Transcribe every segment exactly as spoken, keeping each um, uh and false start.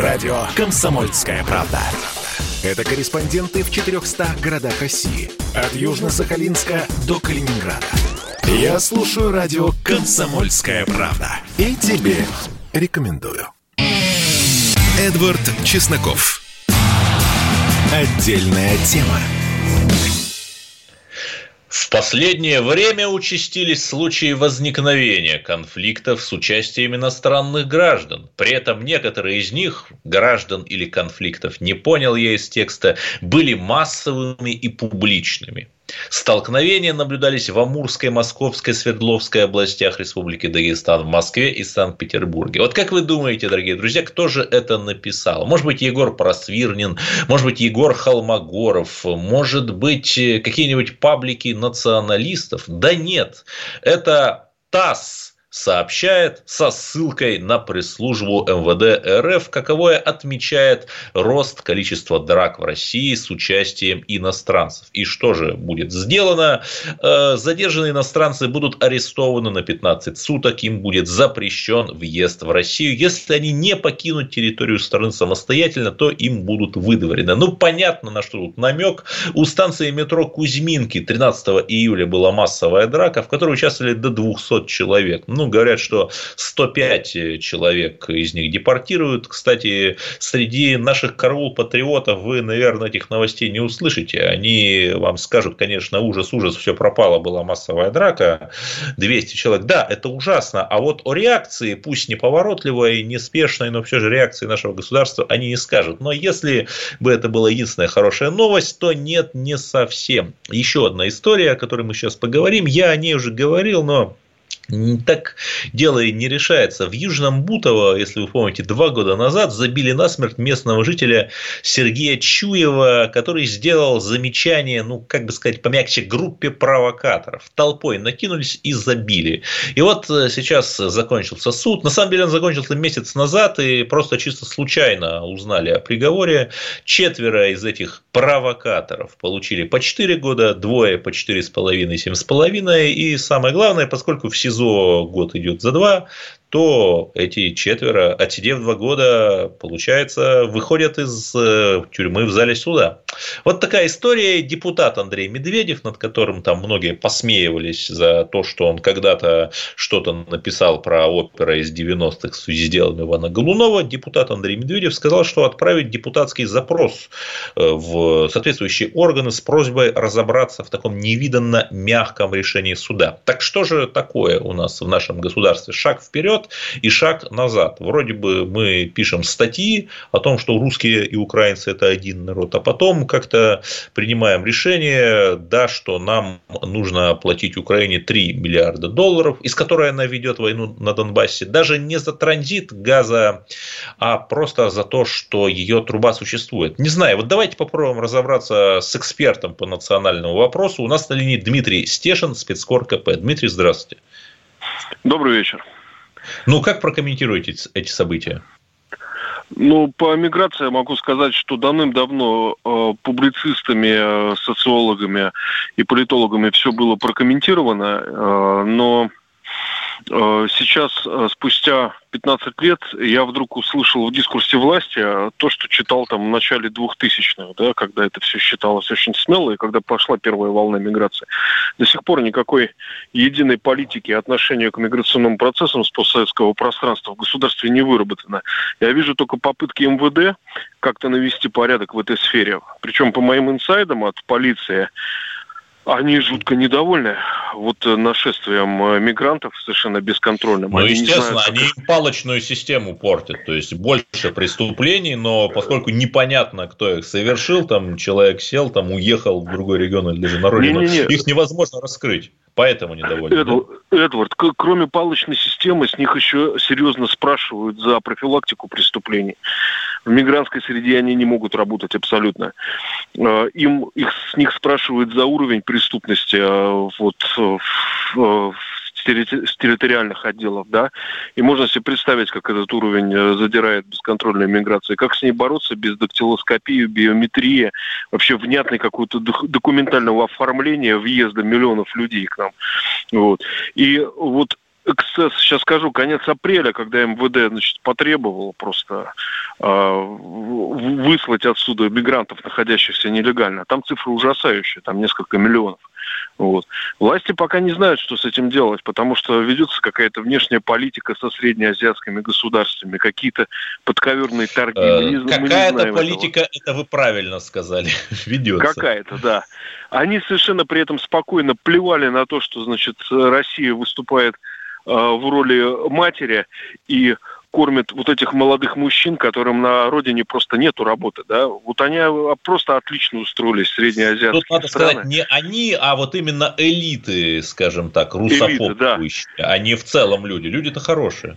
Радио «Комсомольская правда». Это корреспонденты в четырехстах городах России. От Южно-Сахалинска до Калининграда. Я слушаю радио «Комсомольская правда». И тебе рекомендую. Эдвард Чесноков. Отдельная тема. В последнее время участились случаи возникновения конфликтов с участием иностранных граждан. При этом некоторые из них, граждан или конфликтов, не понял я из текста, были массовыми и публичными. Столкновения наблюдались в Амурской, Московской, Свердловской областях Республики Дагестан, в Москве и Санкт-Петербурге. Вот как вы думаете, дорогие друзья, кто же это написал? Может быть, Егор Просвирнин, может быть, Егор Халмагоров, может быть, какие-нибудь паблики националистов? Да нет, это ТАСС сообщает со ссылкой на пресс-службу эм вэ дэ эр эф, каковое отмечает рост количества драк в России с участием иностранцев. И что же будет сделано? Задержанные иностранцы будут арестованы на пятнадцать суток, им будет запрещен въезд в Россию. Если они не покинут территорию страны самостоятельно, то им будут выдворены. Ну, понятно, на что тут намек. У станции метро Кузьминки тринадцатого июля была массовая драка, в которой участвовали до двухсот человек. Ну, говорят, что сто пять человек из них депортируют. Кстати, среди наших караул-патриотов вы, наверное, этих новостей не услышите. Они вам скажут, конечно, ужас-ужас, все пропало, была массовая драка, двести человек. Да, это ужасно. А вот о реакции, пусть неповоротливой, неспешной, но все же реакции нашего государства они не скажут. Но если бы это была единственная хорошая новость, то нет, не совсем. Еще одна история, о которой мы сейчас поговорим. Я о ней уже говорил, но... Так дело и не решается. В Южном Бутово, если вы помните, два года назад забили насмерть местного жителя Сергея Чуева, который сделал замечание, ну, как бы сказать, помягче, группе провокаторов. Толпой накинулись и забили. И вот сейчас закончился суд. На самом деле он закончился месяц назад, и просто чисто случайно узнали о приговоре. Четверо из этих провокаторов получили по четыре года, двое по четыре с половиной, семь с половиной. И самое главное, поскольку все СИЗО год идет за два, то эти четверо, отсидев два года, получается, выходят из тюрьмы в зале суда. Вот такая история. Депутат Андрей Медведев, над которым там многие посмеивались за то, что он когда-то что-то написал про опера из девяностых с сделом Ивана Голунова, депутат Андрей Медведев сказал, что отправит депутатский запрос в соответствующие органы с просьбой разобраться в таком невиданно мягком решении суда. Так что же такое у нас в нашем государстве? Шаг вперед и шаг назад. Вроде бы мы пишем статьи о том, что русские и украинцы – это один народ, а потом как-то принимаем решение, да, что нам нужно платить Украине три миллиарда долларов, из которой она ведет войну на Донбассе, даже не за транзит газа, а просто за то, что ее труба существует. Не знаю, вот давайте попробуем разобраться с экспертом по национальному вопросу. У нас на линии Дмитрий Стешин, спецкор ка пэ. Дмитрий, здравствуйте. Добрый вечер. Ну, как прокомментируете эти события? Ну, по миграции я могу сказать, что давным-давно э, публицистами, э, социологами и политологами все было прокомментировано, э, но э, сейчас, э, спустя пятнадцать лет, я вдруг услышал в дискурсе власти то, что читал там в начале двухтысячных, да, когда это все считалось очень смело, и когда пошла первая волна миграции. До сих пор никакой единой политики отношения к миграционным процессам с постсоветского пространства в государстве не выработано. Я вижу только попытки эм вэ дэ как-то навести порядок в этой сфере. Причем по моим инсайдам от полиции, они жутко недовольны вот нашествием мигрантов совершенно бесконтрольным. Ну, они, естественно, знают, они как... палочную систему портят. То есть, больше преступлений, но поскольку непонятно, кто их совершил, там человек сел, там уехал в другой регион или даже на родину, не, не, не. их невозможно раскрыть. Поэтому недовольны. Эдвард, да? Эдвард, к- кроме палочной системы, с них еще серьезно спрашивают за профилактику преступлений. В мигрантской среде они не могут работать абсолютно. Им, их, с них спрашивают за уровень преступности вот, в, в, с территориальных отделов, да, и можно себе представить, как этот уровень задирает бесконтрольную миграцию, как с ней бороться без дактилоскопии, биометрии, вообще внятной какого-то документального оформления въезда миллионов людей к нам. Вот. И вот эксцесс, сейчас скажу, конец апреля, когда МВД, значит, потребовало просто э, выслать отсюда мигрантов, находящихся нелегально. Там цифры ужасающие, там несколько миллионов. Вот. Власти пока не знают, что с этим делать, потому что ведется какая-то внешняя политика со среднеазиатскими государствами, какие-то подковерные торги. Э, какая-то политика, этого. Это вы правильно сказали, ведется. Какая-то, да. Они совершенно при этом спокойно плевали на то, что, значит, Россия выступает э, в роли матери и кормят вот этих молодых мужчин, которым на родине просто нету работы, да? Вот они просто отлично устроились, среднеазиатские страны. Тут надо сказать, не они, а вот именно элиты, скажем так, русофобствующие, элиты, да. А не в целом люди. Люди-то хорошие.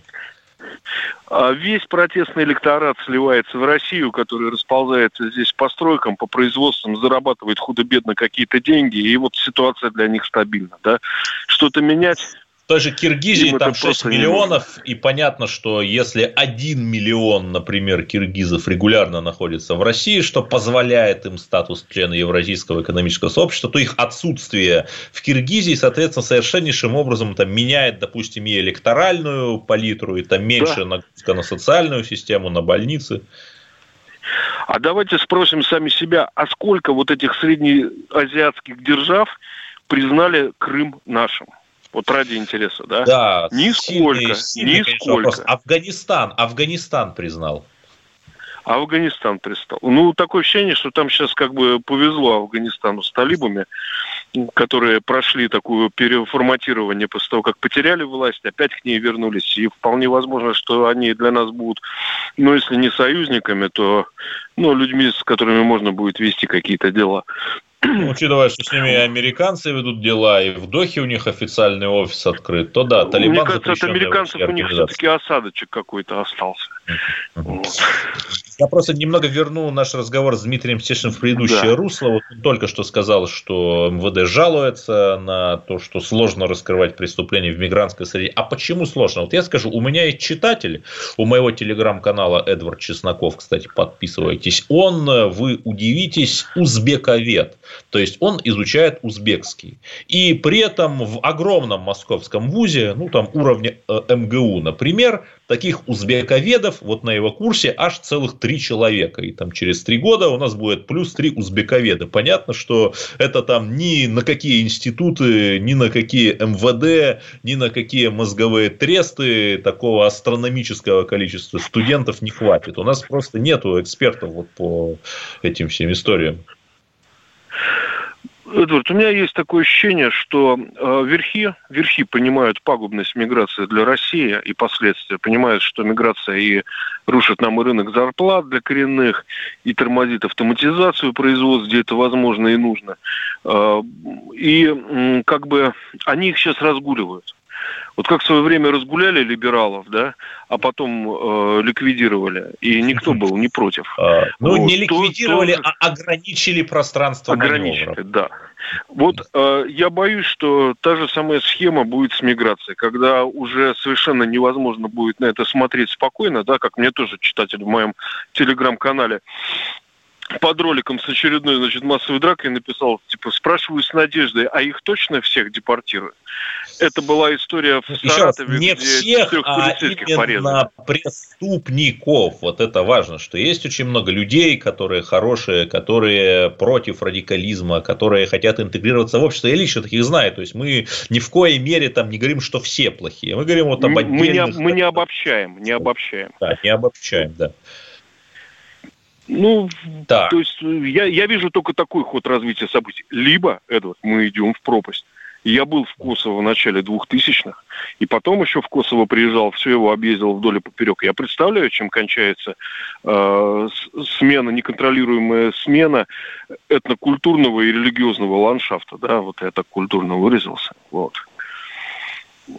Весь протестный электорат сливается в Россию, который расползается здесь по стройкам, по производствам, зарабатывает худо-бедно какие-то деньги, и вот ситуация для них стабильна, да? Что-то менять... В той же Киргизии там шесть миллионов, и понятно, что если один миллион, например, киргизов регулярно находится в России, что позволяет им статус члена Евразийского экономического сообщества, то их отсутствие в Киргизии, соответственно, совершеннейшим образом там меняет, допустим, и электоральную палитру, и там меньше, да, нагрузка на социальную систему, на больницы. А давайте спросим сами себя, а сколько вот этих среднеазиатских держав признали Крым нашим? Вот ради интереса, да? Да. Нисколько. Сильный, сильный, нисколько. Конечно, Афганистан. Афганистан признал. Афганистан признал. Ну, такое ощущение, что там сейчас как бы повезло Афганистану с талибами, которые прошли такое переформатирование после того, как потеряли власть, опять к ней вернулись. И вполне возможно, что они для нас будут, ну, если не союзниками, то, ну, людьми, с которыми можно будет вести какие-то дела. Учитывая, что с ними и американцы ведут дела, и в Дохе у них официальный офис открыт, то да, Талибан... Мне кажется, от американцев у них все-таки осадочек какой-то остался. Вот. Я просто немного верну наш разговор с Дмитрием Стешиным в предыдущее, да, русло. Вот он только что сказал, что МВД жалуется на то, что сложно раскрывать преступления в мигрантской среде. А почему сложно? Вот я скажу, у меня есть читатель, у моего телеграм-канала Эдвард Чесноков, кстати, подписывайтесь, он, вы удивитесь, узбековед. То есть, он изучает узбекский. И при этом в огромном московском вузе, ну, там уровня эм гэ у, например, таких узбековедов вот на его курсе аж целых три человека. И там через три года у нас будет плюс три узбековеда. Понятно, что это там ни на какие институты, ни на какие эм вэ дэ, ни на какие мозговые тресты такого астрономического количества студентов не хватит. У нас просто нету экспертов вот по этим всем историям. Эдвард, у меня есть такое ощущение, что э, верхи, верхи понимают пагубность миграции для России и последствия, понимают, что миграция и рушит нам и рынок зарплат для коренных, и тормозит автоматизацию производства, где это возможно и нужно. Э, и э, как бы они их сейчас разгуливают. Вот как в свое время разгуляли либералов, да, а потом э, ликвидировали, и никто был не против. А, ну, вот, не ликвидировали, то, то... а ограничили пространство маневра. Ограничили, да. Вот э, я боюсь, что та же самая схема будет с миграцией, когда уже совершенно невозможно будет на это смотреть спокойно, да, как мне тоже читатель в моем телеграм-канале под роликом с очередной, значит, массовой дракой написал, типа, спрашиваю с надеждой, а их точно всех депортируют? Это была история в Еще Саратове, раз, не где всех, трех а полицейских порезали. Преступников. Вот это важно, что есть очень много людей, которые хорошие, которые против радикализма, которые хотят интегрироваться в общество. Я лично таких знаю. То есть, мы ни в коей мере там не говорим, что все плохие. Мы говорим вот об отдельных... Мы, мы не обобщаем, не обобщаем. Да, не обобщаем, да. Ну, да. То есть, я, я вижу только такой ход развития событий. Либо, Эдвард, мы идем в пропасть. Я был в Косово в начале двухтысячных, и потом еще в Косово приезжал, все его объездил вдоль и поперек. Я представляю, чем кончается э, смена, неконтролируемая смена этнокультурного и религиозного ландшафта. Да, вот я так культурно выразился. Вот.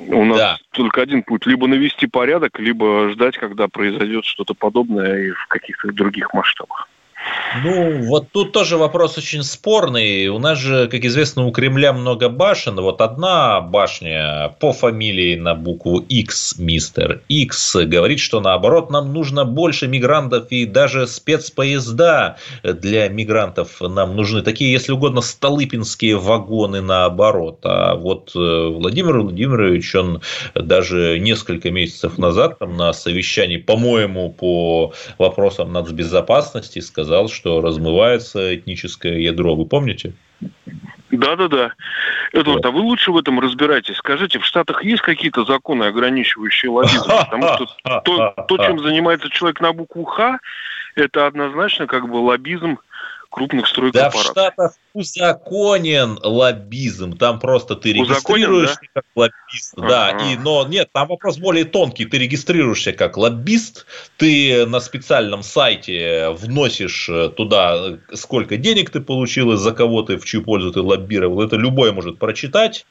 У нас, да, только один путь. Либо навести порядок, либо ждать, когда произойдет что-то подобное и в каких-то других масштабах. Ну, вот тут тоже вопрос очень спорный. У нас же, как известно, у Кремля много башен. Вот одна башня по фамилии на букву X, мистер X, говорит, что наоборот, нам нужно больше мигрантов и даже спецпоезда для мигрантов нам нужны. Такие, если угодно, столыпинские вагоны наоборот. А вот Владимир Владимирович, он даже несколько месяцев назад там, на совещании, по-моему, по вопросам нацбезопасности сказал, что что размывается этническое ядро. Вы помните? Да-да-да. Эдвард, да. А вы лучше в этом разбираетесь. Скажите, в Штатах есть какие-то законы, ограничивающие лоббизм? Потому что то, то, чем занимается человек на букву «Х», это однозначно как бы лоббизм крупных стройкорпораций. Да, в Штатах узаконен лоббизм. Там просто ты регистрируешься да? как лоббист. А-а-а. Да, и, но нет, там вопрос более тонкий. Ты регистрируешься как лоббист, ты на специальном сайте вносишь туда, сколько денег ты получил, из-за кого ты, в чью пользу ты лоббировал. Это любой может прочитать.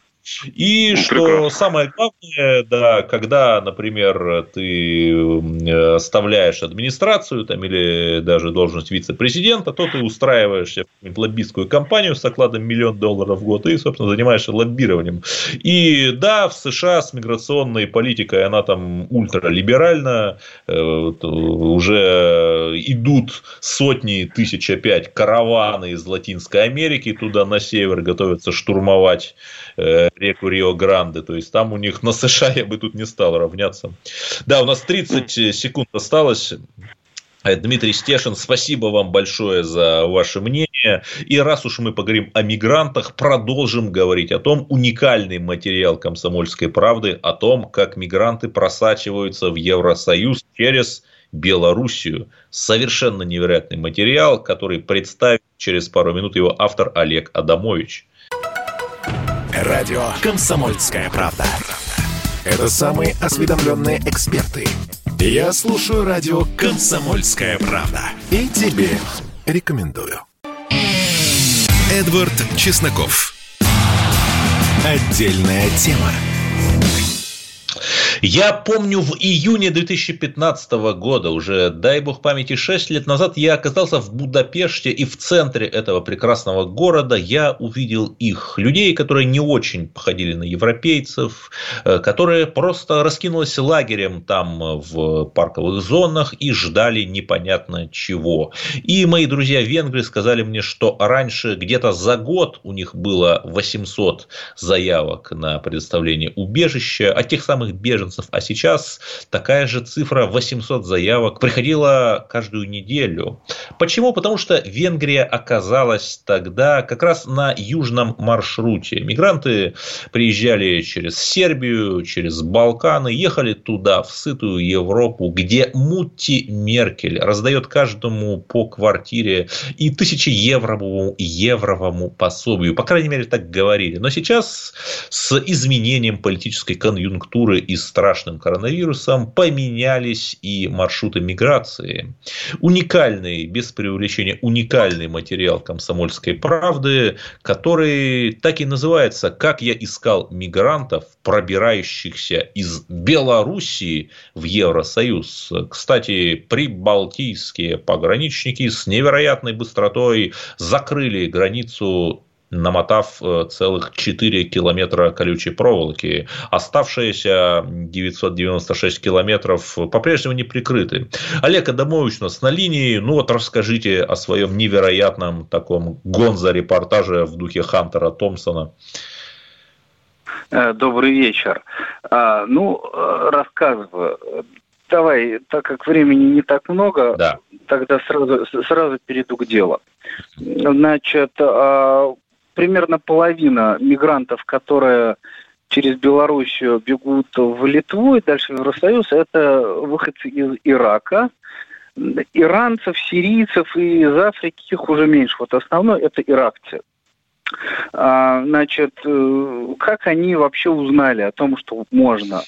И ну, что прекрасно. Самое главное, да, когда, например, ты оставляешь администрацию там, или даже должность вице-президента, то ты устраиваешься в лоббистскую компанию с окладом миллион долларов в год и, собственно, занимаешься лоббированием. И да, в США с миграционной политикой она там ультралиберальна, уже идут сотни тысяч опять караваны из Латинской Америки туда на север, готовятся штурмовать реку Рио-Гранде, то есть там у них на США я бы тут не стал равняться. Да, у нас тридцать секунд осталось. Дмитрий Стешин, спасибо вам большое за ваше мнение. И раз уж мы поговорим о мигрантах, продолжим говорить о том, уникальный материал «Комсомольской правды», о том, как мигранты просачиваются в Евросоюз через Белоруссию. Совершенно невероятный материал, который представит через пару минут его автор Олег Адамович. Радио «Комсомольская правда». Это самые осведомленные эксперты. Я слушаю радио «Комсомольская правда». И тебе рекомендую. Эдвард Чесноков. Отдельная тема. Я помню, в июне две тысячи пятнадцатого года, уже, дай бог памяти, шесть лет назад, я оказался в Будапеште, и в центре этого прекрасного города я увидел их. Людей, которые не очень походили на европейцев, которые просто раскинулись лагерем там в парковых зонах и ждали непонятно чего. И мои друзья венгры сказали мне, что раньше где-то за год у них было восемьсот заявок на предоставление убежища от тех самых беженцев. А сейчас такая же цифра, восемьсот заявок, приходила каждую неделю. Почему? Потому что Венгрия оказалась тогда как раз на южном маршруте. Мигранты приезжали через Сербию, через Балканы, ехали туда, в сытую Европу, где Мутти Меркель раздает каждому по квартире и тысячи евровому, евровому пособию. По крайней мере, так говорили. Но сейчас с изменением политической конъюнктуры и страшным коронавирусом поменялись и маршруты миграции. Уникальный, без преувеличения, уникальный материал «Комсомольской правды», который так и называется «Как я искал мигрантов, пробирающихся из Белоруссии в Евросоюз». Кстати, прибалтийские пограничники с невероятной быстротой закрыли границу, намотав целых четыре километра колючей проволоки. Оставшиеся девятьсот девяносто шесть километров по-прежнему не прикрыты. Олег Адамович у нас на линии. Ну вот расскажите о своем невероятном таком гонзо-репортаже в духе Хантера Томпсона. Добрый вечер. Ну, рассказываю. Давай, так как времени не так много, да. Тогда сразу, сразу перейду к делу. Значит, примерно половина мигрантов, которые через Белоруссию бегут в Литву и дальше в Евросоюз, это выходцы из Ирака, иранцев, сирийцев и из Африки, их уже меньше. Вот основное это иракцы. Значит, как они вообще узнали о том, что можно?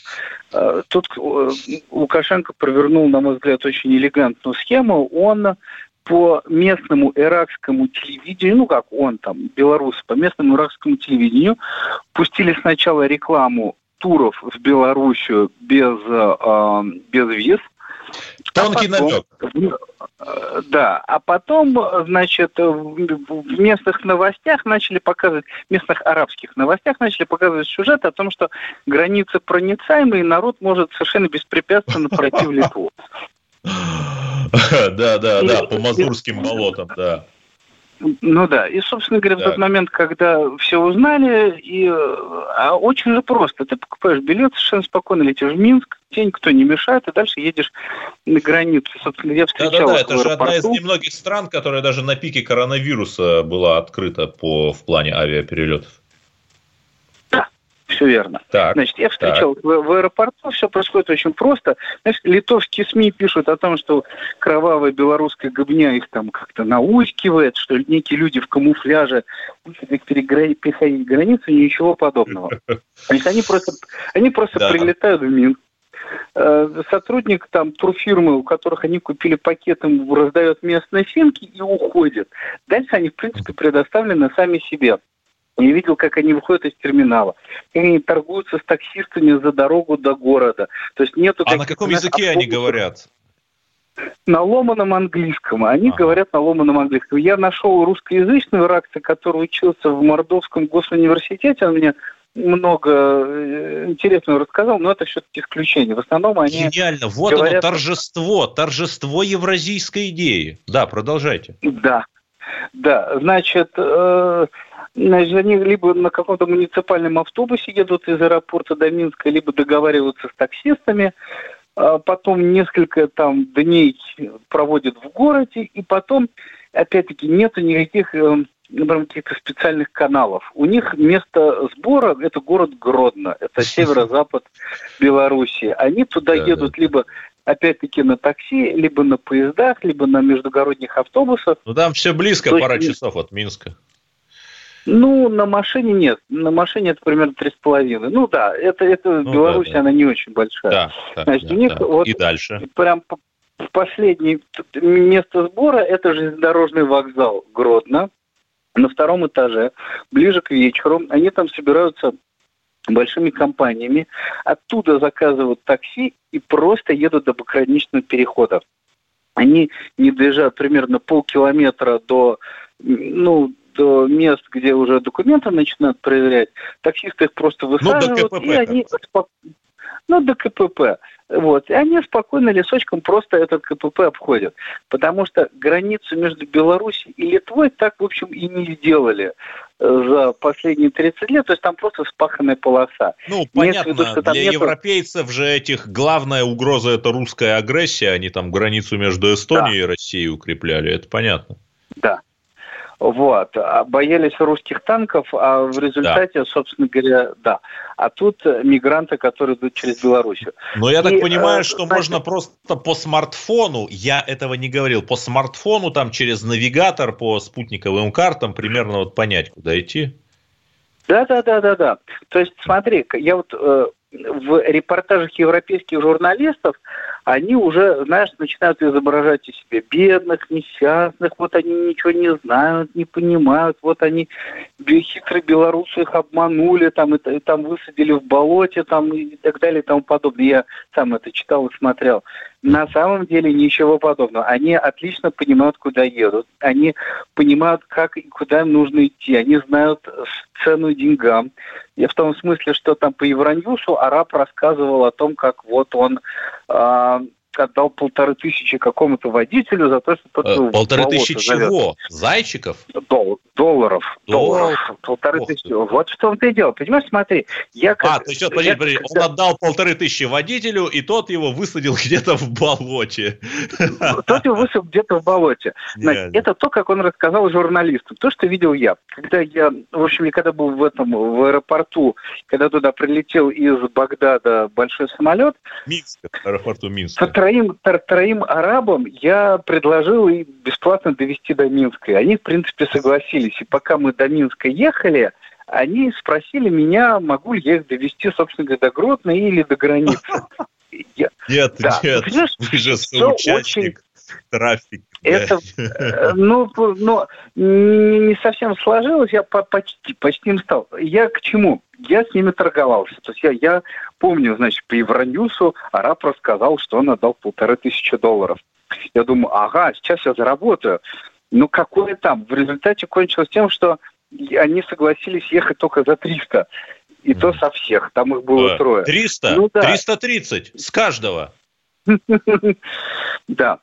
Тут Лукашенко провернул, на мой взгляд, очень элегантную схему. Он по местному иракскому телевидению, ну как он там, белорусы, по местному иракскому телевидению пустили сначала рекламу туров в Белоруссию без, э, без виз. Тонкий намек. Да, а потом, значит, в местных новостях начали показывать, в местных арабских новостях начали показывать сюжет о том, что границы проницаемы, и народ может совершенно беспрепятственно пройти в Литву. Да, да, да, по мазурским болотам, да. Ну да, и, собственно говоря, так. В тот момент, когда все узнали, и а очень же просто. Ты покупаешь билет, совершенно спокойно летишь в Минск, тебе никто не мешает, и дальше едешь на границу. Собственно, я встречал да, да, да, это же одна из немногих стран, которая даже на пике коронавируса была открыта по, в плане авиаперелетов. Да, все верно. Так, Значит, я встречал так. в аэропорту, все происходит очень просто. Значит, литовские СМИ пишут о том, что кровавая белорусская гобня их там как-то наускивает, что некие люди в камуфляже будут переходить границу, ничего подобного. Значит, они просто, они просто да. прилетают в Минск. Сотрудник там турфирмы, у которых они купили пакетом, раздает местные финки и уходит. Дальше они, в принципе, предоставлены сами себе. Я видел, как они выходят из терминала. Они торгуются с таксистами за дорогу до города. То есть нету а на каком языке автобусов. Они говорят? На ломаном английском. Они а. говорят на ломаном английском. Я нашел русскоязычного иракца, который учился в Мордовском госуниверситете. Он мне много интересного рассказал, но это все-таки исключение. В основном они Гениально. Вот говорят... оно, торжество, торжество евразийской идеи. Да, продолжайте. Да, да. Значит... Э... Значит, они либо на каком-то муниципальном автобусе едут из аэропорта до Минска, либо договариваются с таксистами, потом несколько там дней проводят в городе, и потом, опять-таки, нету никаких, например, каких-то специальных каналов. У них место сбора – это город Гродно, это северо-запад Беларуси. Они туда да, едут да. либо... опять-таки на такси, либо на поездах, либо на междугородних автобусах. Ну, там все близко, пара часов от Минска. Ну, на машине нет. На машине это примерно три с половиной. Ну да, это, это ну, Беларусь, да, да. она не очень большая. Да, да, Значит, да, у них да. вот и дальше. Прям последнее место сбора – это железнодорожный вокзал Гродно. На втором этаже, ближе к вечеру, они там собираются большими компаниями, оттуда заказывают такси и просто едут до пограничного перехода. Они не доезжают примерно полкилометра до, ну, до мест, где уже документы начинают проверять. Таксисты их просто высаживают, ну, и они... Ну, до ка пэ пэ. Вот. И они спокойно лесочком просто этот ка пэ пэ обходят. Потому что границу между Беларусью и Литвой так, в общем, и не сделали за последние тридцать лет. То есть там просто вспаханная полоса. Ну, понятно, виду, что там для нету... европейцев же этих главная угроза – это русская агрессия. Они там границу между Эстонией да. и Россией укрепляли. Это понятно. Да. Вот, боялись русских танков, а в результате, да. собственно говоря, да. А тут мигранты, которые идут через Белоруссию. Но я и, так понимаю, э, что значит... можно просто по смартфону, я этого не говорил, по смартфону, там через навигатор, по спутниковым картам примерно вот понять, куда идти. Да-да-да-да-да. То есть, смотри, я вот... Э, в репортажах европейских журналистов они уже, знаешь, начинают изображать из себя бедных, несчастных, вот они ничего не знают, не понимают, вот они хитрые белорусы их обманули, там, и, там высадили в болоте, там, и так далее, и тому подобное. Я сам это читал и смотрел. На самом деле ничего подобного. Они отлично понимают, куда едут. Они понимают, как и куда им нужно идти. Они знают цену деньгам. И в том смысле, что там по Евроньюсу араб рассказывал о том, как вот он э, отдал полторы тысячи какому-то водителю за то, что тот э, полторы тысячи чего? Зайчиков? Дол- долларов. Долларов. долларов. Полторы Ох тысячи. Ты. Вот в том-то и дело. Понимаешь, смотри. Я как, а, то есть, подожди, подожди. Он отдал полторы тысячи водителю, и тот его высадил где-то в болоте. Тот его высадил где-то в болоте. Значит, это то, как он рассказал журналистам. То, что видел я. Когда я, в общем, я когда был в этом, в аэропорту, когда туда прилетел из Багдада большой самолет. Минск, аэропорту Минска. Троим, троим арабам я предложил их бесплатно довезти до Минска. Они, в принципе, согласились. И пока мы до Минска ехали, они спросили меня, могу ли я их довезти, собственно говоря, до Гродно или до границы. Я... Нет, да. нет, да. Ты, понимаешь, вы же соучастник. Очень... Трафик. Это, ну, ну, не совсем сложилось, я почти, почти им стал. Я к чему? Я с ними торговался. То есть я, я помню, значит, по Евроньюсу араб рассказал, что он отдал полторы тысячи долларов. Я думаю, ага, сейчас я заработаю. Ну, какое там? В результате кончилось тем, что они согласились ехать только за триста. И то со всех. Там их было трое. триста? Ну, да. триста тридцать с каждого. Да.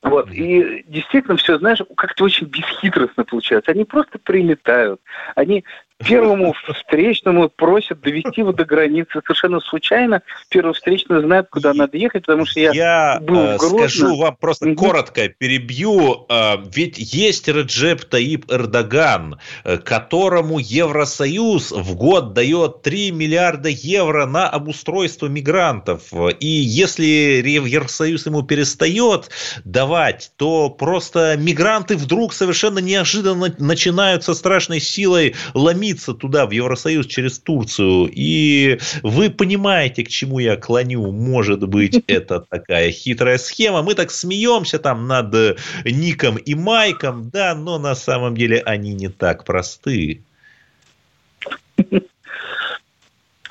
Вот, и действительно все, знаешь, как-то очень бесхитростно получается. Они просто прилетают. Они первому встречному просят довести его до границы. Совершенно случайно первый встречный знает, куда надо ехать, потому что я, я был в Гродно. Я скажу вам просто коротко, перебью. Ведь есть Реджеп Таип Эрдоган, которому Евросоюз в год дает три миллиарда евро на обустройство мигрантов. И если Евросоюз ему перестает давать, то просто мигранты вдруг совершенно неожиданно начинают со страшной силой ломить туда, в Евросоюз, через Турцию. И вы понимаете, к чему я клоню. Может быть, это такая хитрая схема. Мы так смеемся там над Ником и Майком, да, но на самом деле они не так просты.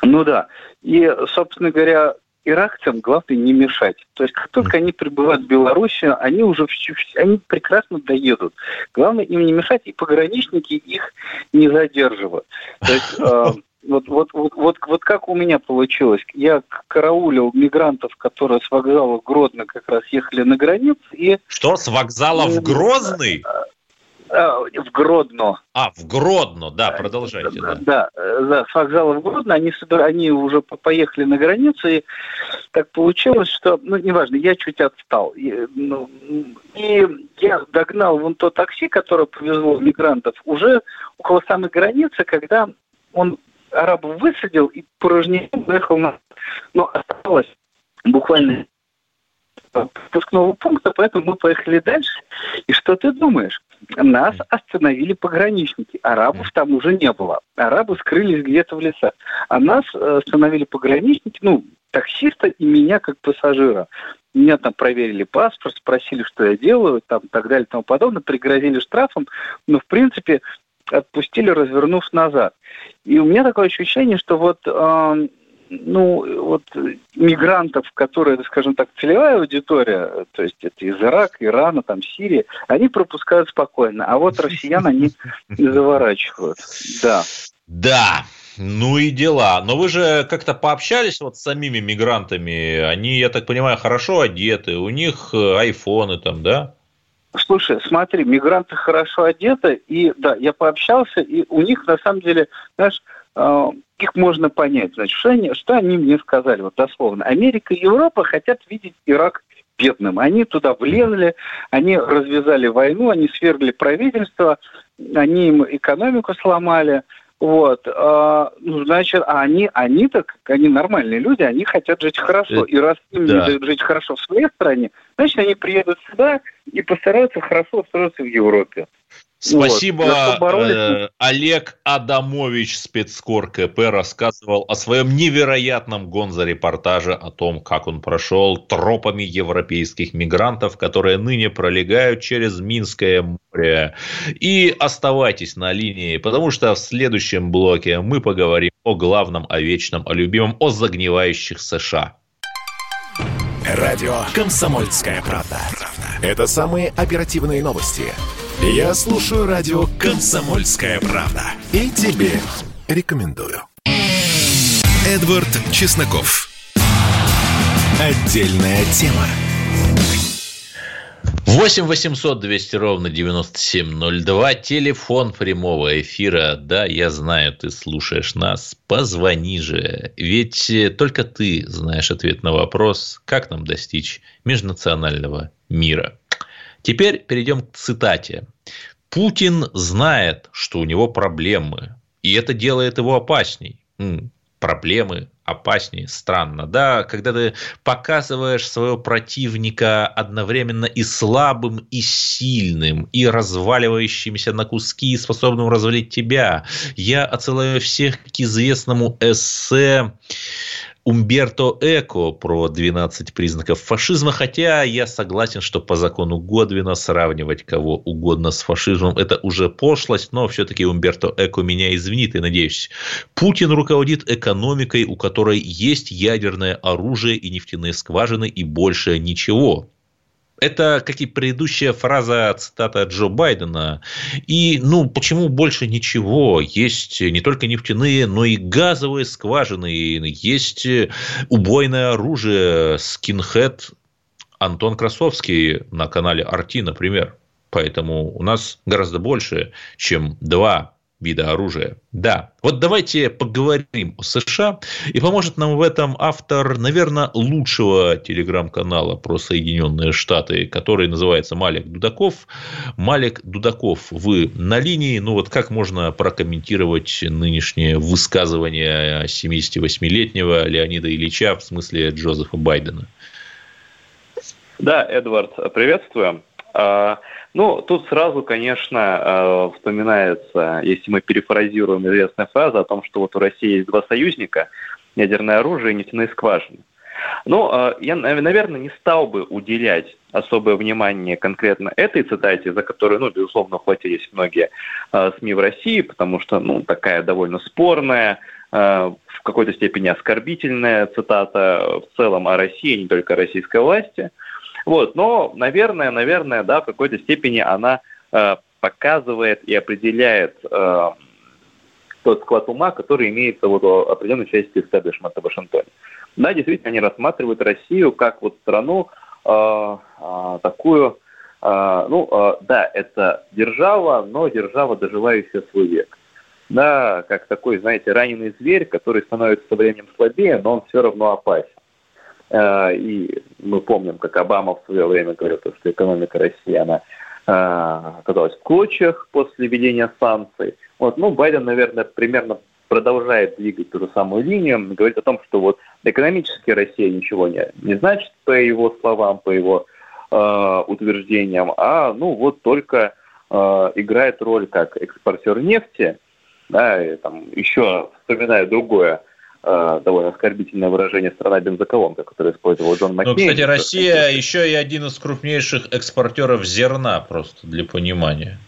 Ну да. И, собственно говоря, иракцам главное не мешать. То есть, как только они прибывают в Беларусь, они уже всю, они прекрасно доедут. Главное им не мешать, и пограничники их не задерживают. То есть, э, вот, вот, вот, вот, вот как у меня получилось. Я караулил мигрантов, которые с вокзала в Гродно как раз ехали на границу. И... Что, с вокзала в Грозный? В Гродно. А, в Гродно, да, продолжайте. Да, да, да, с вокзала в Гродно, они, они уже поехали на границу, и так получилось, что, ну, неважно, я чуть отстал. И, ну, и я догнал вон то такси, которое повезло мигрантов, уже около самой границы, когда он арабов высадил и порожняком доехал на... Но осталось буквально пропускного пункта, поэтому мы поехали дальше. И что ты думаешь? Нас остановили пограничники. Арабов там уже не было. Арабы скрылись где-то в лесах. А нас остановили пограничники, ну, таксиста и меня как пассажира. Меня там проверили паспорт, спросили, что я делаю, там, так далее, тому подобное, пригрозили штрафом, но, в принципе, отпустили, развернув назад. И у меня такое ощущение, что вот... Э- Ну, вот мигрантов, которые, скажем так, целевая аудитория, то есть это из Ирака, Ирана, там, Сирии, они пропускают спокойно, а вот россиян они заворачивают. Да. Да. Ну и дела. Но вы же как-то пообщались вот с самими мигрантами. Они, я так понимаю, хорошо одеты, у них айфоны там, да? Слушай, смотри, мигранты хорошо одеты, и да, я пообщался, и у них на самом деле, знаешь, их можно понять. Значит, что они, что они мне сказали, вот дословно. Америка и Европа хотят видеть Ирак бедным. Они туда влезли, они развязали войну, они свергли правительство, они им экономику сломали. Вот, ну, значит, а они, они-то, они нормальные люди, они хотят жить хорошо. И раз им да. не дают жить хорошо в своей стране, значит, они приедут сюда и постараются хорошо устроиться в Европе. Спасибо, вот. э, Олег Адамович, спецкор КП, рассказывал о своем невероятном гонзо-репортаже, о том, как он прошел тропами европейских мигрантов, которые ныне пролегают через Минское море. И оставайтесь на линии, потому что в следующем блоке мы поговорим о главном, о вечном, о любимом, о загнивающих США. Радио «Комсомольская правда». Это самые оперативные новости. Я слушаю радио «Комсомольская правда» и тебе рекомендую. Эдвард Чесноков. Отдельная тема. восемь восемьсот двести ровно девяносто семь ноль два. Телефон прямого эфира. Да, я знаю, ты слушаешь нас. Позвони же. Ведь только ты знаешь ответ на вопрос, как нам достичь межнационального мира. Теперь перейдем к цитате. «Путин знает, что у него проблемы, и это делает его опасней». М-м, проблемы опаснее, странно, да? Когда ты показываешь своего противника одновременно и слабым, и сильным, и разваливающимся на куски, и способным развалить тебя. Я отсылаю всех к известному эссе Умберто Эко про двенадцать признаков фашизма, хотя я согласен, что по закону Годвина сравнивать кого угодно с фашизмом – это уже пошлость, но все-таки Умберто Эко меня извинит, и надеюсь. Путин руководит экономикой, у которой есть ядерное оружие и нефтяные скважины, и больше ничего. Это, как и предыдущая фраза, цитата Джо Байдена. И, ну, почему больше ничего? Есть не только нефтяные, но и газовые скважины. Есть убойное оружие, скинхед Антон Красовский на канале Арти, например. Поэтому у нас гораздо больше, чем два вида оружия. Да. Вот давайте поговорим о США. И поможет нам в этом автор, наверное, лучшего телеграм-канала про Соединенные Штаты, который называется Малик Дудаков. Малик Дудаков, вы на линии. Ну, вот как можно прокомментировать нынешнее высказывание семидесятивосьмилетнего Леонида Ильича в смысле Джозефа Байдена? Да, Эдвард, приветствуем. Ну, тут сразу, конечно, вспоминается, если мы перефразируем известную фразу о том, что вот у России есть два союзника – ядерное оружие и нефтяные скважины. Ну, я, наверное, не стал бы уделять особое внимание конкретно этой цитате, за которую, ну, безусловно, хватились многие СМИ в России, потому что, ну, такая довольно спорная, в какой-то степени оскорбительная цитата в целом о России, не только о российской власти. Вот, но, наверное, наверное, да, в какой-то степени она э, показывает и определяет э, тот склад ума, который имеется вот в определенной части истеблишмента в Вашингтоне. Да, действительно, они рассматривают Россию как вот страну э, э, такую, э, ну, э, да, это держава, но держава, доживающая свой век. Да, как такой, знаете, раненый зверь, который становится со временем слабее, но он все равно опасен. И мы помним, как Обама в свое время говорил, что экономика России, она оказалась в клочьях после введения санкций. Вот, ну, Байден, наверное, примерно продолжает двигать ту же самую линию, говорит о том, что вот экономически Россия ничего не, не значит, по его словам, по его э, утверждениям, а, ну, вот только э, играет роль как экспортер нефти, да, и там еще вспоминаю другое, довольно оскорбительное выражение «страна бензоколонка», которое использовал Джон Маккейн. Ну, кстати, Россия еще и один из крупнейших экспортеров зерна, просто для понимания.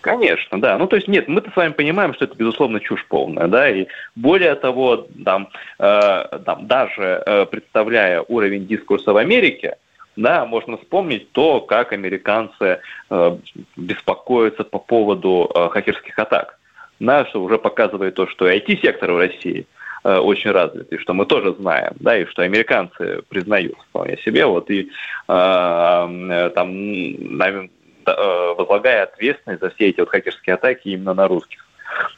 Конечно, да. Ну, то есть, нет, мы-то с вами понимаем, что это, безусловно, чушь полная, да, и более того, там, э, там даже э, представляя уровень дискурса в Америке, да, можно вспомнить то, как американцы э, беспокоятся по поводу э, хакерских атак, да, что уже показывает то, что ай ти-сектор в России очень развитый, что мы тоже знаем, да, и что американцы признают вполне себе, вот, и э, там, наверное, возлагая ответственность за все эти вот хакерские атаки именно на русских.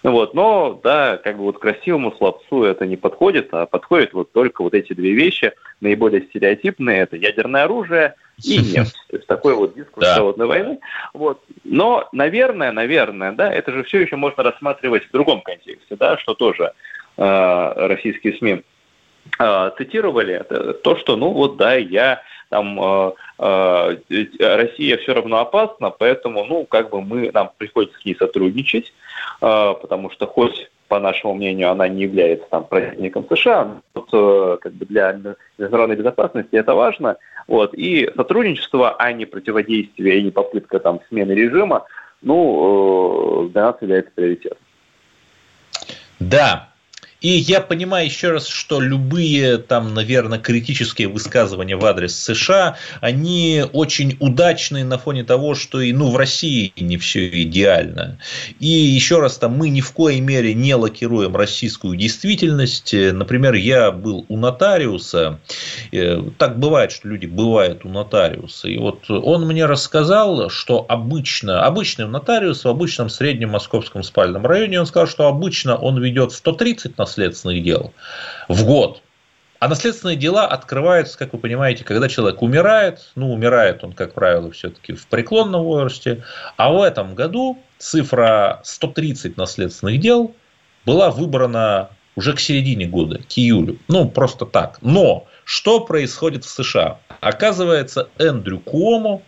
Вот, но, да, как бы вот красивому слабцу это не подходит, а подходят вот только вот эти две вещи, наиболее стереотипные, это ядерное оружие и нефть, то есть такой вот дискурс холодной войны, вот, но, наверное, наверное, да, это же все еще можно рассматривать в другом контексте, да, что тоже российские СМИ цитировали, то, что, ну вот, да, я там, э, Россия все равно опасна, поэтому, ну, как бы мы, нам приходится с ней сотрудничать, э, потому что хоть, по нашему мнению, она не является там противником США, но э, как бы для международной безопасности это важно, вот, и сотрудничество, а не противодействие, и не попытка там смены режима, ну, э, для нас является приоритетом. Да. И я понимаю еще раз, что любые там, наверное, критические высказывания в адрес США, они очень удачны на фоне того, что и, ну, в России не все идеально. И еще раз, там, мы ни в коей мере не лакируем российскую действительность. Например, я был у нотариуса. Так бывает, что люди бывают у нотариуса. И вот он мне рассказал, что обычно, обычный нотариус в обычном среднем московском спальном районе, он сказал, что обычно он ведет сто тридцать наследственных дел в год. А наследственные дела открываются, как вы понимаете, когда человек умирает. Ну, умирает он, как правило, все-таки в преклонном возрасте. А в этом году цифра сто тридцать наследственных дел была выбрана уже к середине года, к июлю. Ну, просто так. Но что происходит в США? Оказывается, Эндрю Куомо,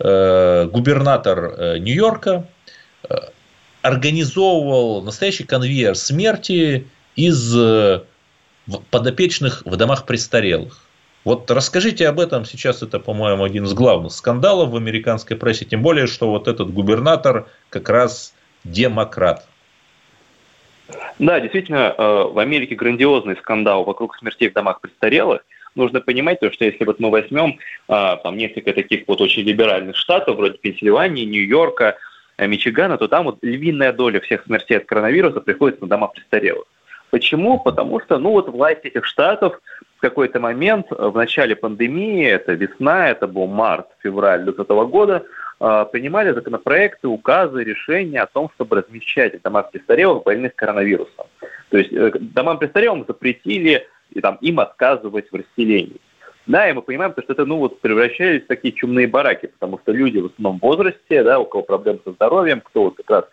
губернатор Нью-Йорка, организовывал настоящий конвейер смерти из подопечных в домах престарелых. Вот расскажите об этом. Сейчас это, по-моему, один из главных скандалов в американской прессе. Тем более, что вот этот губернатор как раз демократ. Да, действительно, в Америке грандиозный скандал вокруг смертей в домах престарелых. Нужно понимать, то, что если вот мы возьмем там, несколько таких вот очень либеральных штатов, вроде Пенсильвании, Нью-Йорка, Мичигана, то там вот львиная доля всех смертей от коронавируса приходится на дома престарелых. Почему? Потому что ну, вот власть этих штатов в какой-то момент, в начале пандемии, это весна, это был март-февраль двадцатого года, принимали законопроекты, указы, решения о том, чтобы размещать в домах престарелых больных коронавирусом. То есть домам престарелым запретили и, там, им отказывать в расселении. Да, и мы понимаем, что это ну, вот, превращались в такие чумные бараки, потому что люди в основном в возрасте, да, у кого проблемы со здоровьем, кто вот как раз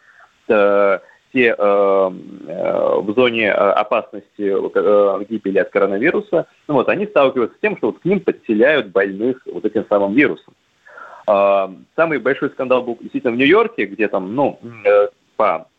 э, те, э, э, в зоне опасности э, гибели от коронавируса, ну, вот, они сталкиваются с тем, что вот к ним подселяют больных вот этим самым вирусом. Э, самый большой скандал был действительно в Нью-Йорке, где там, ну, э, по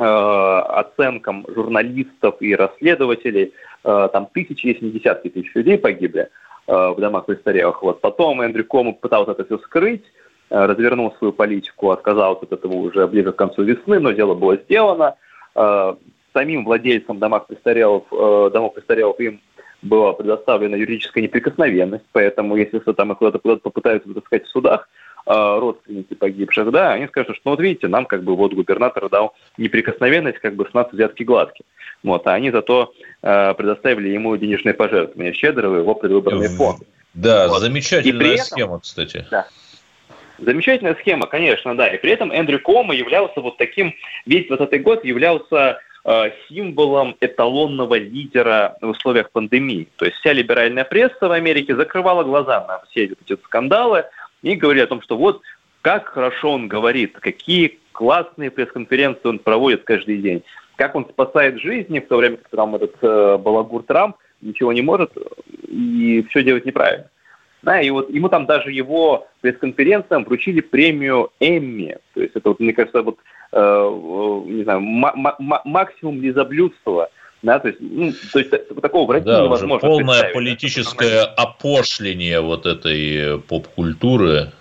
э, оценкам журналистов и расследователей, э, там тысячи, если не десятки тысяч людей погибли в домах престарелых. Вот. Потом Эндрю Кому пытался это все скрыть, развернул свою политику, отказался от этого уже ближе к концу весны, но дело было сделано. Самим владельцам домов престарелых, домов престарелых им была предоставлена юридическая неприкосновенность, поэтому если что там их куда-то попытаются вытаскать в судах, родственники погибших, да, они скажут, что ну, вот видите, нам как бы вот губернатор дал неприкосновенность, как бы с нас взятки гладкие. Вот, а они зато э, предоставили ему денежные пожертвования щедрого его предвыборный фонд. Да, вот. Замечательная этом, схема, кстати. Да. Замечательная схема, конечно, да. И при этом Эндрю Комо являлся вот таким, весь двадцатый год являлся э, символом эталонного лидера в условиях пандемии. То есть вся либеральная пресса в Америке закрывала глаза на все эти, эти скандалы и говорили о том, что вот как хорошо он говорит, какие классные пресс-конференции он проводит каждый день, как он спасает жизни, в то время как там этот э, балагур Трамп ничего не может и все делать неправильно. Да, и вот ему там даже его пресс-конференциям вручили премию Эмми. То есть это, вот, мне кажется, вот, э, не знаю, м- м- максимум лизоблюдства. Да, то есть, ну, то есть такого врача да, невозможно уже полное представить. Политическое опошление вот этой поп-культуры.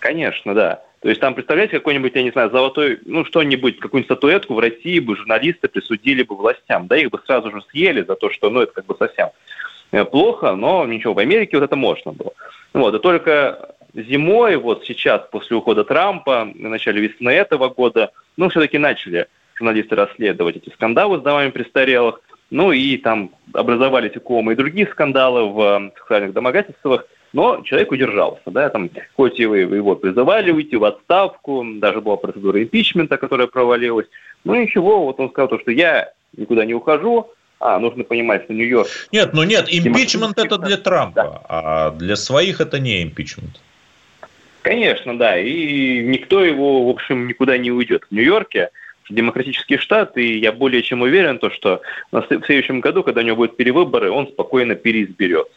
Конечно, да. То есть там, представляете, какой-нибудь, я не знаю, золотой, ну, что-нибудь, какую-нибудь статуэтку в России бы журналисты присудили бы властям. Да, их бы сразу же съели за то, что, ну, это как бы совсем плохо, но ничего, в Америке вот это можно было. Вот, и только зимой, вот сейчас, после ухода Трампа, в начале весны этого года, ну, все-таки начали журналисты расследовать эти скандалы с домами престарелых. Ну, и там образовались и комы, и другие скандалы в сексуальных домогательствах. Но человек удержался, да, там, хоть его, его призывали уйти в отставку, даже была процедура импичмента, которая провалилась, ну ничего, вот он сказал, что я никуда не ухожу, а, нужно понимать, что Нью-Йорк... Нет, ну нет, импичмент это для Трампа, да. А для своих это не импичмент. Конечно, да, и никто его, в общем, никуда не уйдет. В Нью-Йорке демократический штат, и я более чем уверен, то, что в следующем году, когда у него будут перевыборы, он спокойно переизберется.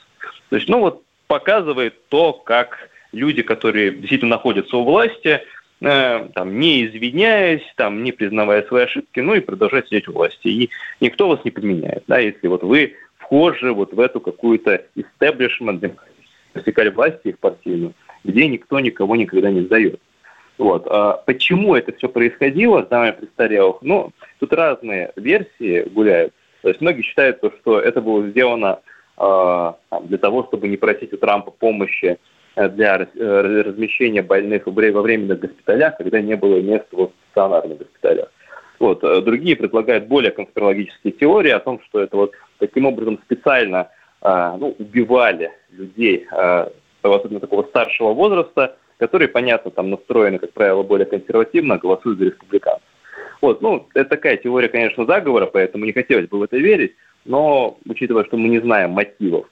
То есть, ну вот, показывает то, как люди, которые действительно находятся у власти, э, там, не извиняясь, там, не признавая свои ошибки, ну и продолжают сидеть у власти. И никто вас не подменяет, да, если вот вы вхожи вот в эту какую-то истеблишмент, вертикаль власти их партийную, где никто никого никогда не сдает. Вот. А почему это все происходило с домами престарелых? Ну, тут разные версии гуляют. То есть многие считают, что это было сделано для того, чтобы не просить у Трампа помощи для размещения больных во временных госпиталях, когда не было мест в стационарных госпиталях. Вот. Другие предлагают более конспирологические теории о том, что это вот таким образом специально ну, убивали людей, особенно такого старшего возраста, которые, понятно, там настроены, как правило, более консервативно, голосуют за республиканцев. Вот. Ну, это такая теория, конечно, заговора, поэтому не хотелось бы в это верить. Но, учитывая, что мы не знаем мотивов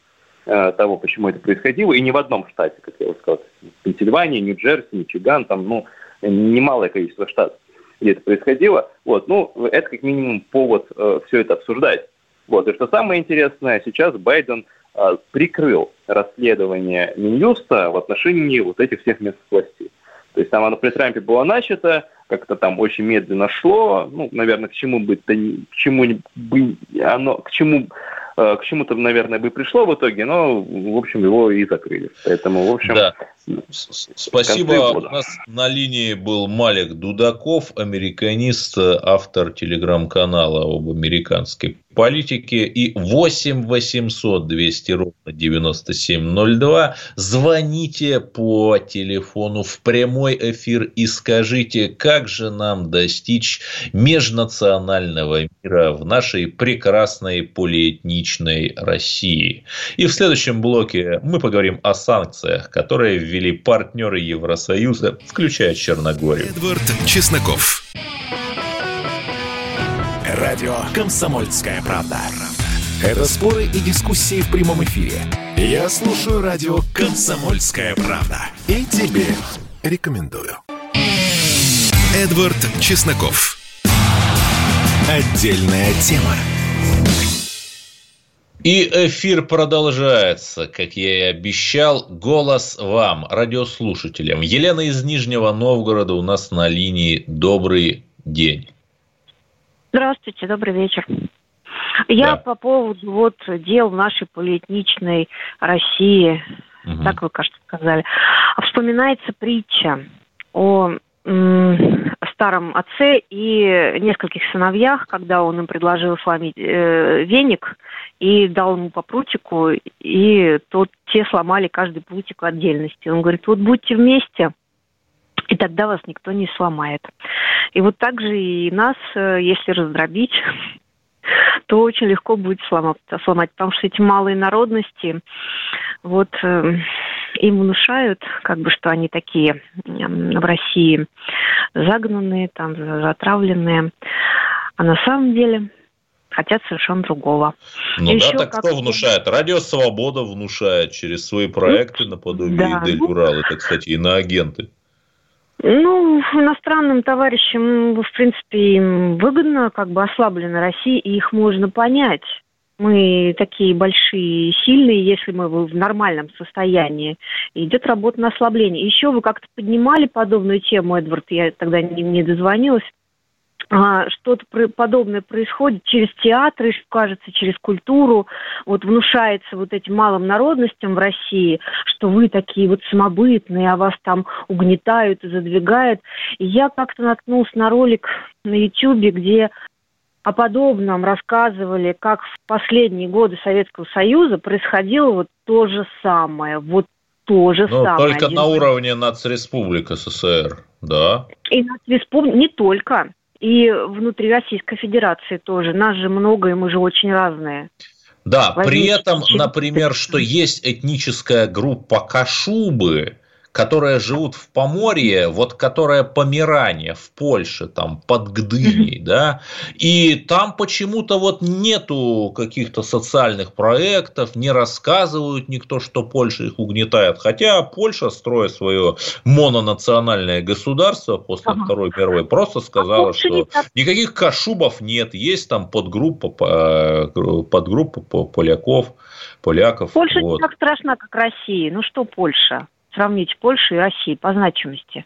э, того, почему это происходило, и не в одном штате, как я уже сказал, в Пенсильвании, Нью-Джерси, Мичиган, там, ну, немалое количество штатов, где это происходило, вот, ну, это как минимум повод э, все это обсуждать. Вот, и что самое интересное, сейчас Байден э, прикрыл расследование Минюста в отношении вот этих всех местных властей. То есть там оно при Трампе было начато, как-то там очень медленно шло, ну, наверное, к чему бы, то, к чему бы оно, к чему к чему-то, наверное, бы пришло в итоге, но, в общем, его и закрыли. Поэтому, в общем... Да. Спасибо. У нас на линии был Малик Дудаков, американист, автор телеграм-канала об американской политике. И восемь восемьсот двести ровно девяносто семь ноль два. Звоните по телефону в прямой эфир и скажите, как же нам достичь межнационального мира в нашей прекрасной полиэтничной России. И в следующем блоке мы поговорим о санкциях, которые ввели или партнеры Евросоюза, включая Черногорию. Эдвард Чесноков. Радио «Комсомольская правда». Это споры и дискуссии в прямом эфире. Я слушаю радио «Комсомольская правда». И тебе рекомендую. Эдвард Чесноков. Отдельная тема. И эфир продолжается, как я и обещал. Голос вам, радиослушателям. Елена из Нижнего Новгорода у нас на линии. Добрый день. Здравствуйте, добрый вечер. Я да. по поводу вот дел нашей полиэтничной России, угу. так вы, кажется, сказали. Вспоминается притча о м- старом отце и нескольких сыновьях, когда он им предложил сломить э, веник, и дал ему по прутику, и тот, те сломали каждый прутик в отдельности. Он говорит, вот будьте вместе, и тогда вас никто не сломает. И вот так же и нас, если раздробить, то очень легко будет сломать, сломать, потому что эти малые народности, вот э, им внушают, как бы, что они такие э, в России загнанные, там, затравленные, а на самом деле... хотят совершенно другого. Ну и да, так как... кто внушает? Радио «Свобода» внушает через свои проекты наподобие да. «Идель Урал». Это, кстати, иноагенты. Ну, иностранным товарищам, в принципе, им выгодно, как бы ослаблена Россия, и их можно понять. Мы такие большие и сильные, если мы в нормальном состоянии. Идет работа на ослабление. Еще вы как-то поднимали подобную тему, Эдвард, я тогда не, не дозвонилась. Что-то подобное происходит через театры, кажется, через культуру. Вот внушается вот этим малым народностям в России, что вы такие вот самобытные, а вас там угнетают и задвигают. И я как-то наткнулась на ролик на Ютьюбе, где о подобном рассказывали, как в последние годы Советского Союза происходило вот то же самое. Вот то же ну, самое. Только Один... на уровне Нацреспублик СССР, да? И Нацреспублик... не только. И внутри Российской Федерации тоже. Нас же много, и мы же очень разные. Да, Возьми при этом, через... например, что есть этническая группа кашубы, которые живут в Поморье, вот которая Померания в Польше, там, под Гдыней, да, и там почему-то вот нету каких-то социальных проектов, не рассказывают никто, что Польша их угнетает, хотя Польша, строя свое мононациональное государство после ага. Второй мировой, просто сказала, а что никаких кашубов нет, есть там подгруппа, подгруппа поляков, поляков. Польша вот. Не так страшна, как Россия, ну что Польша? Сравнить Польшу и Россию по значимости.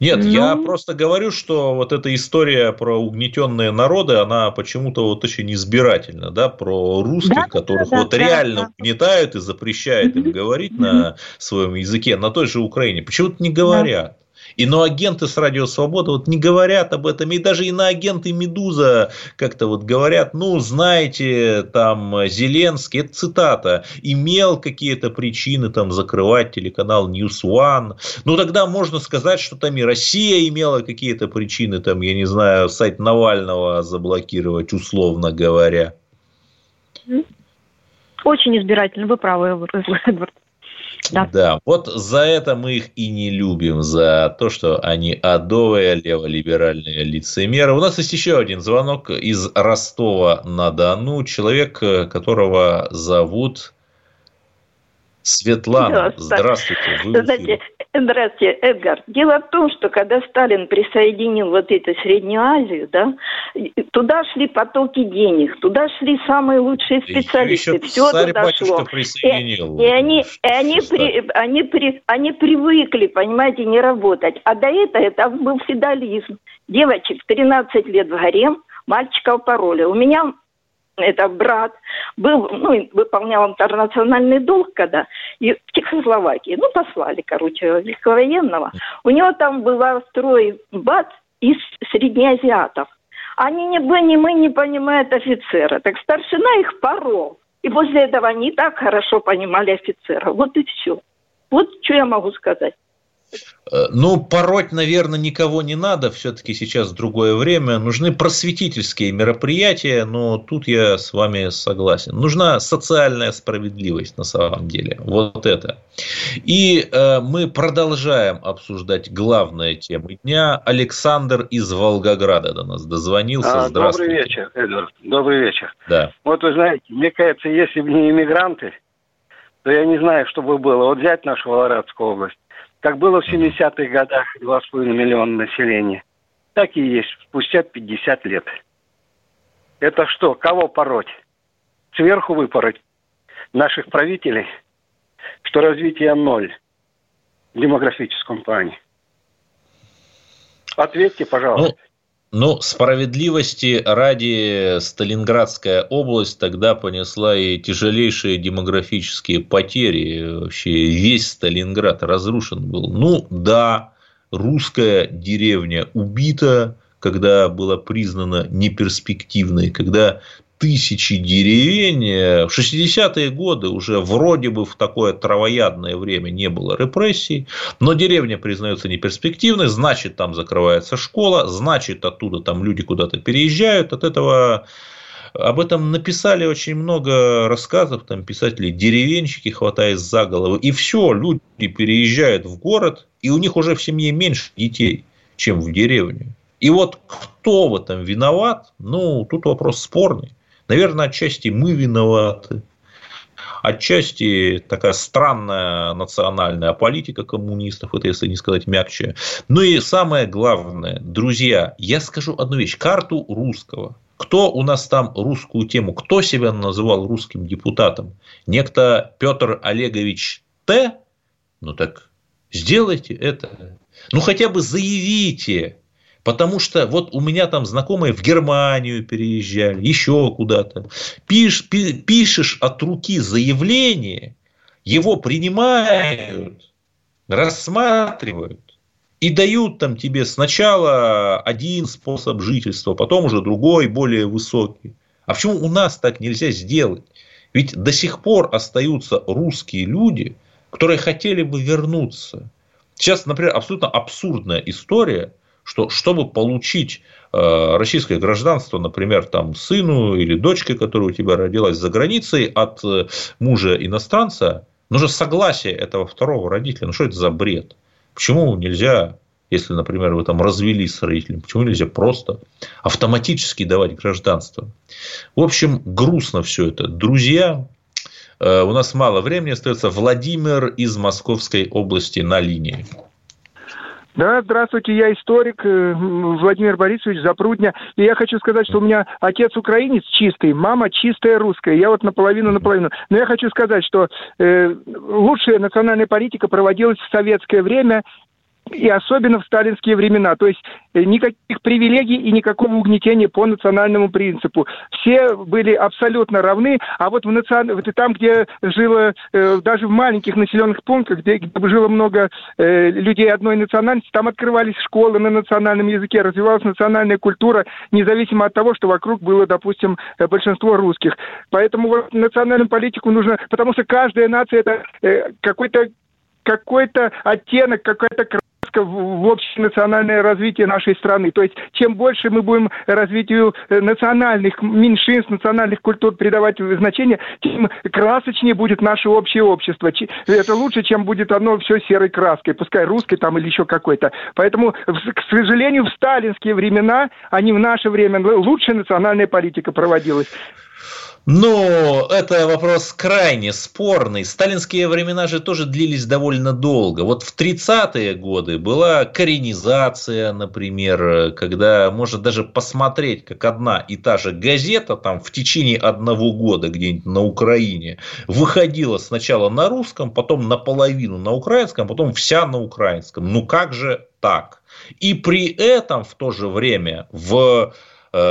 Нет, ну... я просто говорю, что вот эта история про угнетенные народы, она почему-то вот очень избирательна, да, про русских, да, которых да, вот да, реально да. угнетают и запрещают им говорить на своем языке, на той же Украине, почему-то не говорят. Иноагенты с Радио Свобода вот не говорят об этом. И даже иноагенты «Медуза» как-то вот говорят, ну, знаете, там Зеленский, это цитата, имел какие-то причины там закрывать телеканал News One. Ну, тогда можно сказать, что там и Россия имела какие-то причины, там, я не знаю, сайт Навального заблокировать, условно говоря. Очень избирательно, вы правы, Эдвард. Да. да, вот за это мы их и не любим, за то, что они адовые, леволиберальные лицемеры. У нас есть еще один звонок из Ростова-на-Дону. Человек, которого зовут Светлана. Здравствуйте. Здравствуйте. Здравствуйте, Эдгар. Дело в том, что когда Сталин присоединил вот эту Среднюю Азию, да, туда шли потоки денег, туда шли самые лучшие специалисты, все туда шло. И, и, они, и они, при, они, при, они привыкли, понимаете, не работать. А до этого это был феодализм. Девочек тринадцать лет в гарем, мальчиков пароли. У меня это брат, был, ну, выполнял интернациональный долг, когда и в Чехословакии, ну, послали, короче, великовоенного. У него там была стройбат из среднеазиатов. Они не бы, ни мы не понимают офицера. Так старшина их порол. И после этого они так хорошо понимали офицера. Вот и все. Вот что я могу сказать. Ну, пороть, наверное, никого не надо. Все-таки сейчас другое время. Нужны просветительские мероприятия, но тут я с вами согласен. Нужна социальная справедливость на самом деле. Вот это. И э, мы продолжаем обсуждать главную тему дня. Александр из Волгограда до нас дозвонился. А, Здравствуйте. Добрый вечер, Эдвард. Добрый вечер. Да. Вот вы знаете, мне кажется, если бы не иммигранты, то я не знаю, что бы было. Вот взять нашу Волгоградскую область. Как было в семидесятых годах два с половиной миллиона населения, так и есть спустя пятьдесят лет. Это что, кого пороть? Сверху выпороть наших правителей, что развитие ноль в демографическом плане. Ответьте, пожалуйста. Ну, справедливости ради, Сталинградская область тогда понесла и тяжелейшие демографические потери. Вообще весь Сталинград разрушен был. Ну, да, русская деревня убита, когда была признана неперспективной, когда тысячи деревень. В шестидесятые годы уже вроде бы в такое травоядное время не было репрессий, но деревня признается неперспективной, значит, там закрывается школа, значит, оттуда там люди куда-то переезжают. От этого об этом написали очень много рассказов, там писатели деревенщики, хватаясь за голову. И все, люди переезжают в город, и у них уже в семье меньше детей, чем в деревне. И вот кто в этом виноват, ну, тут вопрос спорный. Наверное, отчасти мы виноваты, отчасти такая странная национальная политика коммунистов, это если не сказать мягче. Ну и самое главное, друзья, я скажу одну вещь, карту русского. Кто у нас там русскую тему, кто себя называл русским депутатом? Некто Петр Олегович Т. Ну так сделайте это, ну хотя бы заявите. Потому что вот у меня там знакомые в Германию переезжали, еще куда-то. Пиш, пи, пишешь от руки заявление, его принимают, рассматривают и дают там тебе сначала один способ жительства, потом уже другой, более высокий. А почему у нас так нельзя сделать? Ведь до сих пор остаются русские люди, которые хотели бы вернуться. Сейчас, например, абсолютно абсурдная история. Что, чтобы получить э, российское гражданство, например, там, сыну или дочке, которая у тебя родилась за границей, от э, мужа иностранца, нужно согласие этого второго родителя. Ну, что это за бред? Почему нельзя, если, например, вы там развелись с родителем, почему нельзя просто автоматически давать гражданство? В общем, грустно все это. Друзья, э, у нас мало времени остается. Владимир из Московской области на линии. Да, здравствуйте, я историк Владимир Борисович Запрудня. И я хочу сказать, что у меня отец украинец чистый, мама чистая русская. Я вот наполовину, наполовину. Но я хочу сказать, что э, лучшая национальная политика проводилась в советское время и особенно в сталинские времена. То есть никаких привилегий и никакого угнетения по национальному принципу. Все были абсолютно равны, а вот в национ... там, где жило, даже в маленьких населенных пунктах, где жило много людей одной национальности, там открывались школы на национальном языке, развивалась национальная культура, независимо от того, что вокруг было, допустим, большинство русских. Поэтому вот национальную политику нужно, потому что каждая нация это какой-то, какой-то оттенок, какая-то в общенациональное развитие нашей страны. То есть, чем больше мы будем развитию национальных меньшинств, национальных культур придавать значение, тем красочнее будет наше общее общество. Это лучше, чем будет оно все серой краской, пускай русской там или еще какой-то. Поэтому, к сожалению, в сталинские времена, а не в наше время, лучше национальная политика проводилась. Но это вопрос крайне спорный. Сталинские времена же тоже длились довольно долго. Вот в тридцатые годы была коренизация, например, когда можно даже посмотреть, как одна и та же газета там в течение одного года где-нибудь на Украине выходила сначала на русском, потом наполовину на украинском, потом вся на украинском. Ну как же так? И при этом в то же время в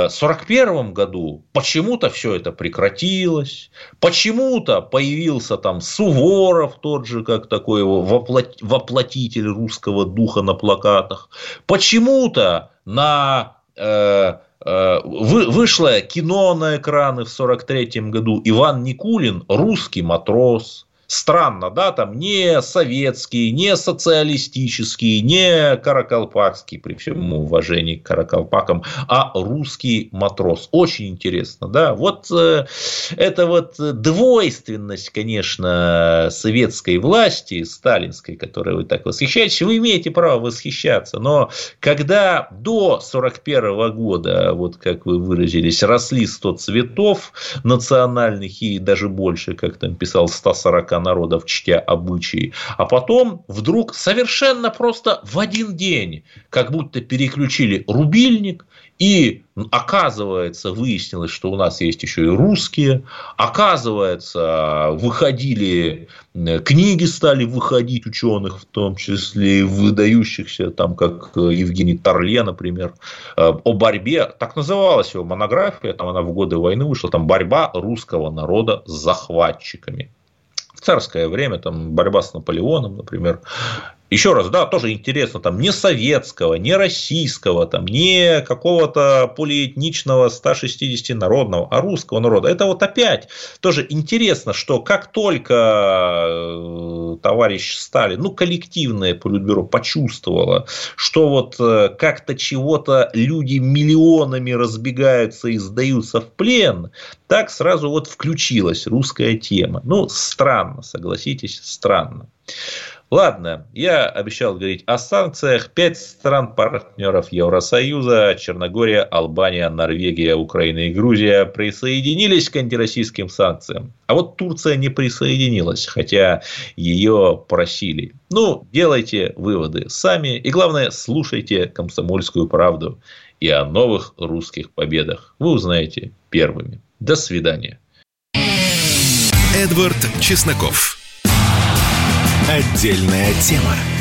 сорок первом году почему-то все это прекратилось, почему-то появился там Суворов тот же, как такой воплотитель русского духа на плакатах, почему-то на... Э, Вы, вышло кино на экраны в сорок третьем году. Иван Никулин, русский матрос. Странно, да, там не советский, не социалистический, не каракалпакский, при всем уважении к каракалпакам, а русский матрос. Очень интересно, да. Вот э, эта вот двойственность, конечно, советской власти, сталинской, которой вы так восхищаетесь, вы имеете право восхищаться, но когда до сорок первого года, вот как вы выразились, росли сто цветов национальных и даже больше, как там писал, сто сорок народов, чтя обычаи, а потом вдруг совершенно просто в один день как будто переключили рубильник, и оказывается, выяснилось, что у нас есть еще и русские, оказывается, выходили, книги стали выходить ученых, в том числе и выдающихся, там, как Евгений Торле, например, о борьбе, так называлась его монография, там она в годы войны вышла, там «Борьба русского народа с захватчиками». В царское время, там, борьба с Наполеоном, например. Еще раз, да, тоже интересно, там, не советского, не российского, там, не какого-то полиэтничного ста шестидесяти народного, а русского народа. Это вот опять тоже интересно, что как только товарищ Сталин, ну, коллективное политбюро почувствовало, что вот как-то чего-то люди миллионами разбегаются и сдаются в плен, так сразу вот включилась русская тема. Ну, странно, согласитесь, странно. Ладно, я обещал говорить о санкциях. Пять стран-партнеров Евросоюза, Черногория, Албания, Норвегия, Украина и Грузия присоединились к антироссийским санкциям. А вот Турция не присоединилась, хотя ее просили. Ну, делайте выводы сами. И главное, слушайте «Комсомольскую правду». И о новых русских победах вы узнаете первыми. До свидания. Эдвард Чесноков. Отдельная тема.